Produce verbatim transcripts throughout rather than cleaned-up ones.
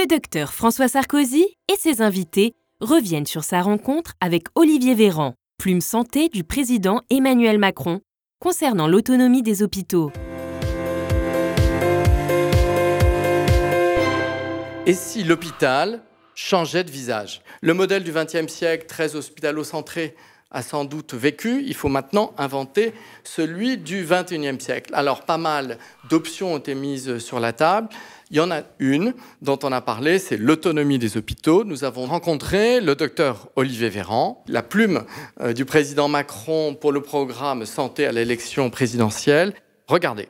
le docteur François Sarkozy et ses invités reviennent sur sa rencontre avec Olivier Véran, plume santé du président Emmanuel Macron, concernant l'autonomie des hôpitaux. Et si l'hôpital changeait de visage? Le modèle du vingtième siècle, très hospitalo-centré, a sans doute vécu. Il faut maintenant inventer celui du vingt et unième siècle. Alors, pas mal d'options ont été mises sur la table. Il y en a une dont on a parlé, c'est l'autonomie des hôpitaux. Nous avons rencontré le docteur Olivier Véran, la plume du président Macron pour le programme Santé à l'élection présidentielle. Regardez.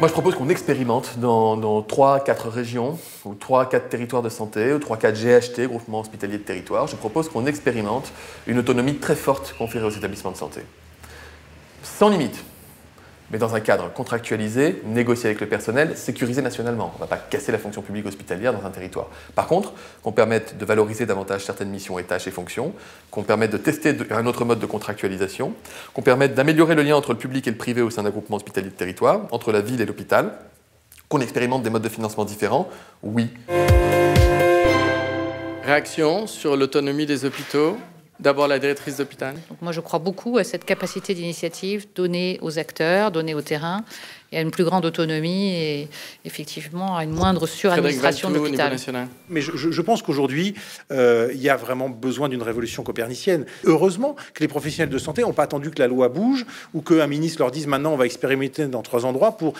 Moi, je propose qu'on expérimente dans, dans trois à quatre régions, ou trois à quatre territoires de santé, ou trois à quatre G H T, groupements hospitaliers de territoire. Je propose qu'on expérimente une autonomie très forte conférée aux établissements de santé. Sans limite, mais dans un cadre contractualisé, négocié avec le personnel, sécurisé nationalement. On ne va pas casser la fonction publique hospitalière dans un territoire. Par contre, qu'on permette de valoriser davantage certaines missions et tâches et fonctions, qu'on permette de tester un autre mode de contractualisation, qu'on permette d'améliorer le lien entre le public et le privé au sein d'un groupement hospitalier de territoire, entre la ville et l'hôpital, qu'on expérimente des modes de financement différents, oui. Réaction sur l'autonomie des hôpitaux? D'abord, la directrice d'hôpital. Donc moi, je crois beaucoup à cette capacité d'initiative donnée aux acteurs, donnée au terrain, et à une plus grande autonomie et effectivement à une moindre suradministration de l'hôpital. Mais je, je pense qu'aujourd'hui, euh, il y a vraiment besoin d'une révolution copernicienne. Heureusement que les professionnels de santé n'ont pas attendu que la loi bouge ou qu'un ministre leur dise maintenant on va expérimenter dans trois endroits pour,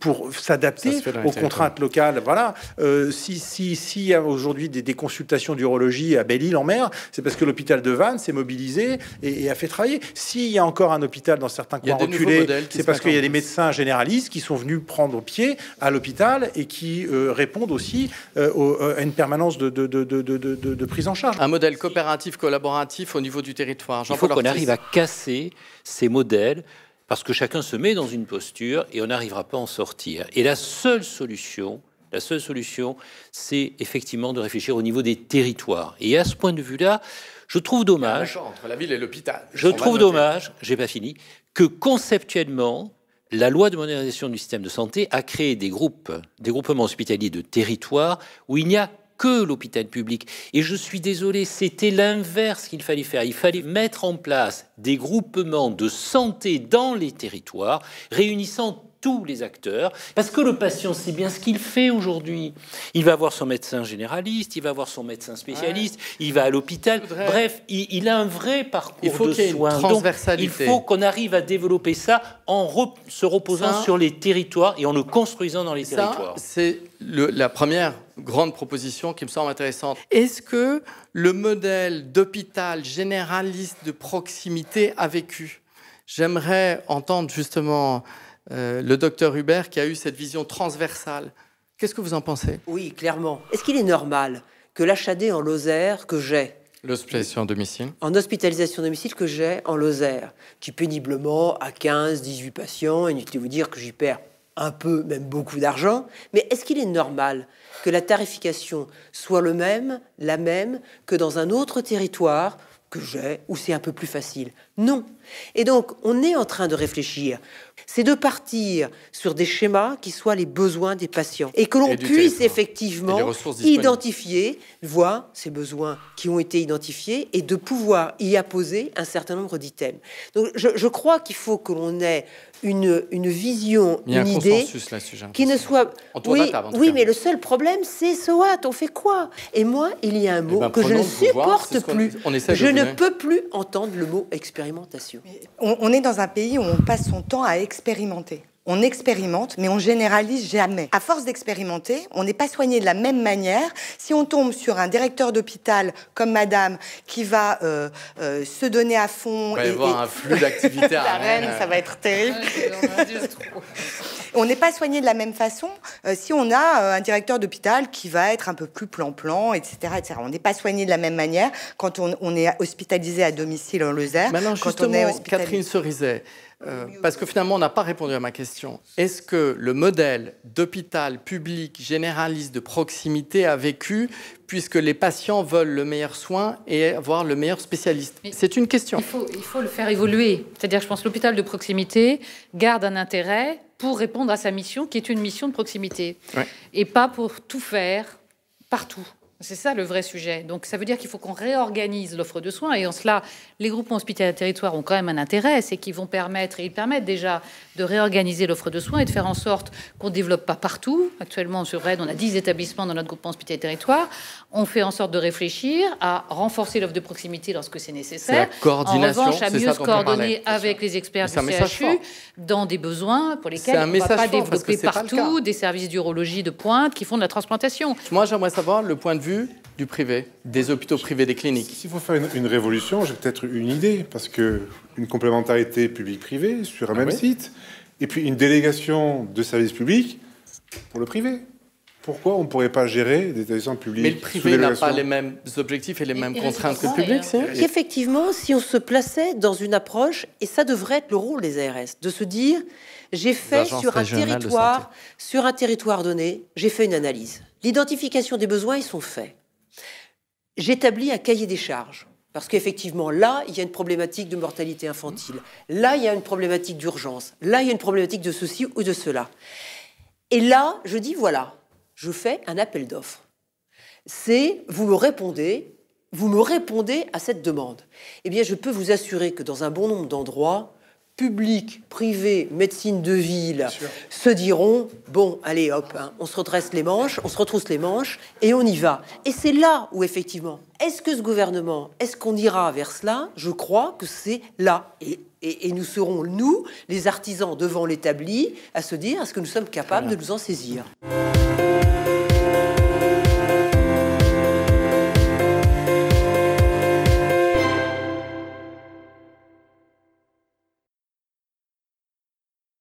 pour s'adapter aux contraintes locales. Voilà. Euh, si, si, si il y a aujourd'hui des, des consultations d'urologie à Belle-Île en mer, c'est parce que l'hôpital de Vannes s'est mobilisé et, et a fait travailler. S'il y a encore un hôpital dans certains coins reculés, c'est parce qu'il y a des médecins généralistes qui sont venus prendre pied à l'hôpital et qui euh, répondent aussi euh, au, euh, à une permanence de, de, de, de, de, de prise en charge. Un modèle coopératif, collaboratif au niveau du territoire. Jean Il faut qu'on arrive à casser ces modèles parce que chacun se met dans une posture et on n'arrivera pas à en sortir. Et la seule solution, la seule solution, c'est effectivement de réfléchir au niveau des territoires. Et à ce point de vue-là, je trouve dommage... Entre la ville et l'hôpital. Je trouve dommage, j'ai pas fini, que conceptuellement... La loi de modernisation du système de santé a créé des groupes, des groupements hospitaliers de territoire où il n'y a que l'hôpital public. Et je suis désolé, c'était l'inverse qu'il fallait faire. Il fallait mettre en place des groupements de santé dans les territoires, réunissant tous les acteurs, parce que le patient sait bien ce qu'il fait aujourd'hui. Il va voir son médecin généraliste, il va voir son médecin spécialiste, ouais. Il va à l'hôpital. Voudrais... Bref, il, il a un vrai parcours de soins. Donc, il faut qu'on arrive à développer ça en re... se reposant ça, sur les territoires et en le construisant dans les ça, territoires. C'est le, la première grande proposition qui me semble intéressante. Est-ce que le modèle d'hôpital généraliste de proximité a vécu? J'aimerais entendre justement... Euh, le docteur Hubert qui a eu cette vision transversale. Qu'est-ce que vous en pensez? Oui, clairement. Est-ce qu'il est normal que l'H A D en Lozère que j'ai... L'hospitalisation à domicile. En hospitalisation à domicile que j'ai en Lozère, qui péniblement a quinze, dix-huit patients, inutile de vous dire que j'y perds un peu, même beaucoup d'argent, mais est-ce qu'il est normal que la tarification soit le même, la même que dans un autre territoire que j'ai, où c'est un peu plus facile? Non. Et donc, on est en train de réfléchir. C'est de partir sur des schémas qui soient les besoins des patients et que l'on puisse effectivement identifier, voir ces besoins qui ont été identifiés et de pouvoir y apposer un certain nombre d'items. Donc, je, je crois qu'il faut que l'on ait une, une vision, une idée qui ne soit... Oui, oui, mais le seul problème, c'est « so what », on fait quoi? Et moi, il y a un mot que je ne supporte plus. Je ne peux plus entendre le mot « expérimentation ». On, on est dans un pays où on passe son temps à expérimenter. On expérimente, mais on généralise jamais. À force d'expérimenter, on n'est pas soigné de la même manière. Si on tombe sur un directeur d'hôpital comme madame qui va euh, euh, se donner à fond... On va y avoir et... un flux d'activités à Rennes. Ça va être terrible. On n'est pas soigné de la même façon euh, si on a euh, un directeur d'hôpital qui va être un peu plus plan-plan, et cetera, et cetera. On n'est pas soigné de la même manière quand on, on est hospitalisé à domicile en Lozère. Maintenant, quand justement, on est hospitalisé... Catherine Cerizet, euh, parce que finalement, on n'a pas répondu à ma question. Est-ce que le modèle d'hôpital public généraliste de proximité a vécu, puisque les patients veulent le meilleur soin et avoir le meilleur spécialiste? C'est une question. Il faut, il faut le faire évoluer. C'est-à-dire, je pense que l'hôpital de proximité garde un intérêt pour répondre à sa mission, qui est une mission de proximité, ouais. et pas pour tout faire partout. C'est ça le vrai sujet. Donc ça veut dire qu'il faut qu'on réorganise l'offre de soins. Et en cela, les groupements hospitaliers de territoire ont quand même un intérêt. C'est qu'ils vont permettre, et ils permettent déjà, de réorganiser l'offre de soins et de faire en sorte qu'on ne développe pas partout. Actuellement, sur Rennes, on a dix établissements dans notre groupement hospitalier de territoire. On fait en sorte de réfléchir à renforcer l'offre de proximité lorsque c'est nécessaire. La coordination, en revanche, à mieux se coordonner avec les experts du C H U dans des besoins pour lesquels on ne va pas développer partout des services d'urologie de pointe qui font de la transplantation. Moi, j'aimerais savoir le point de vue du privé, des hôpitaux privés, des cliniques. S'il faut faire une, une révolution, j'ai peut-être une idée, parce que une complémentarité public-privé sur un ah même oui. site, et puis une délégation de services publics pour le privé. Pourquoi on ne pourrait pas gérer des établissements publics? Mais le privé n'a pas les mêmes objectifs et les mêmes et contraintes que le public, c'est vrai. Effectivement, si on se plaçait dans une approche, et ça devrait être le rôle des A R S, de se dire, j'ai fait sur un territoire, sur un territoire donné, j'ai fait une analyse. L'identification des besoins, ils sont faits. J'établis un cahier des charges. Parce qu'effectivement, là, il y a une problématique de mortalité infantile. Là, il y a une problématique d'urgence. Là, il y a une problématique de ceci ou de cela. Et là, je dis, voilà, je fais un appel d'offres. C'est, vous me répondez, vous me répondez à cette demande. Eh bien, je peux vous assurer que dans un bon nombre d'endroits, public, privé, médecine de ville, se diront, bon, allez, hop, hein, on se redresse les manches, on se retrousse les manches, et on y va. Et c'est là où, effectivement, est-ce que ce gouvernement, est-ce qu'on ira vers cela? Je crois que c'est là. Et, et, et nous serons, nous, les artisans devant l'établi, à se dire, est-ce que nous sommes capables voilà. de nous en saisir?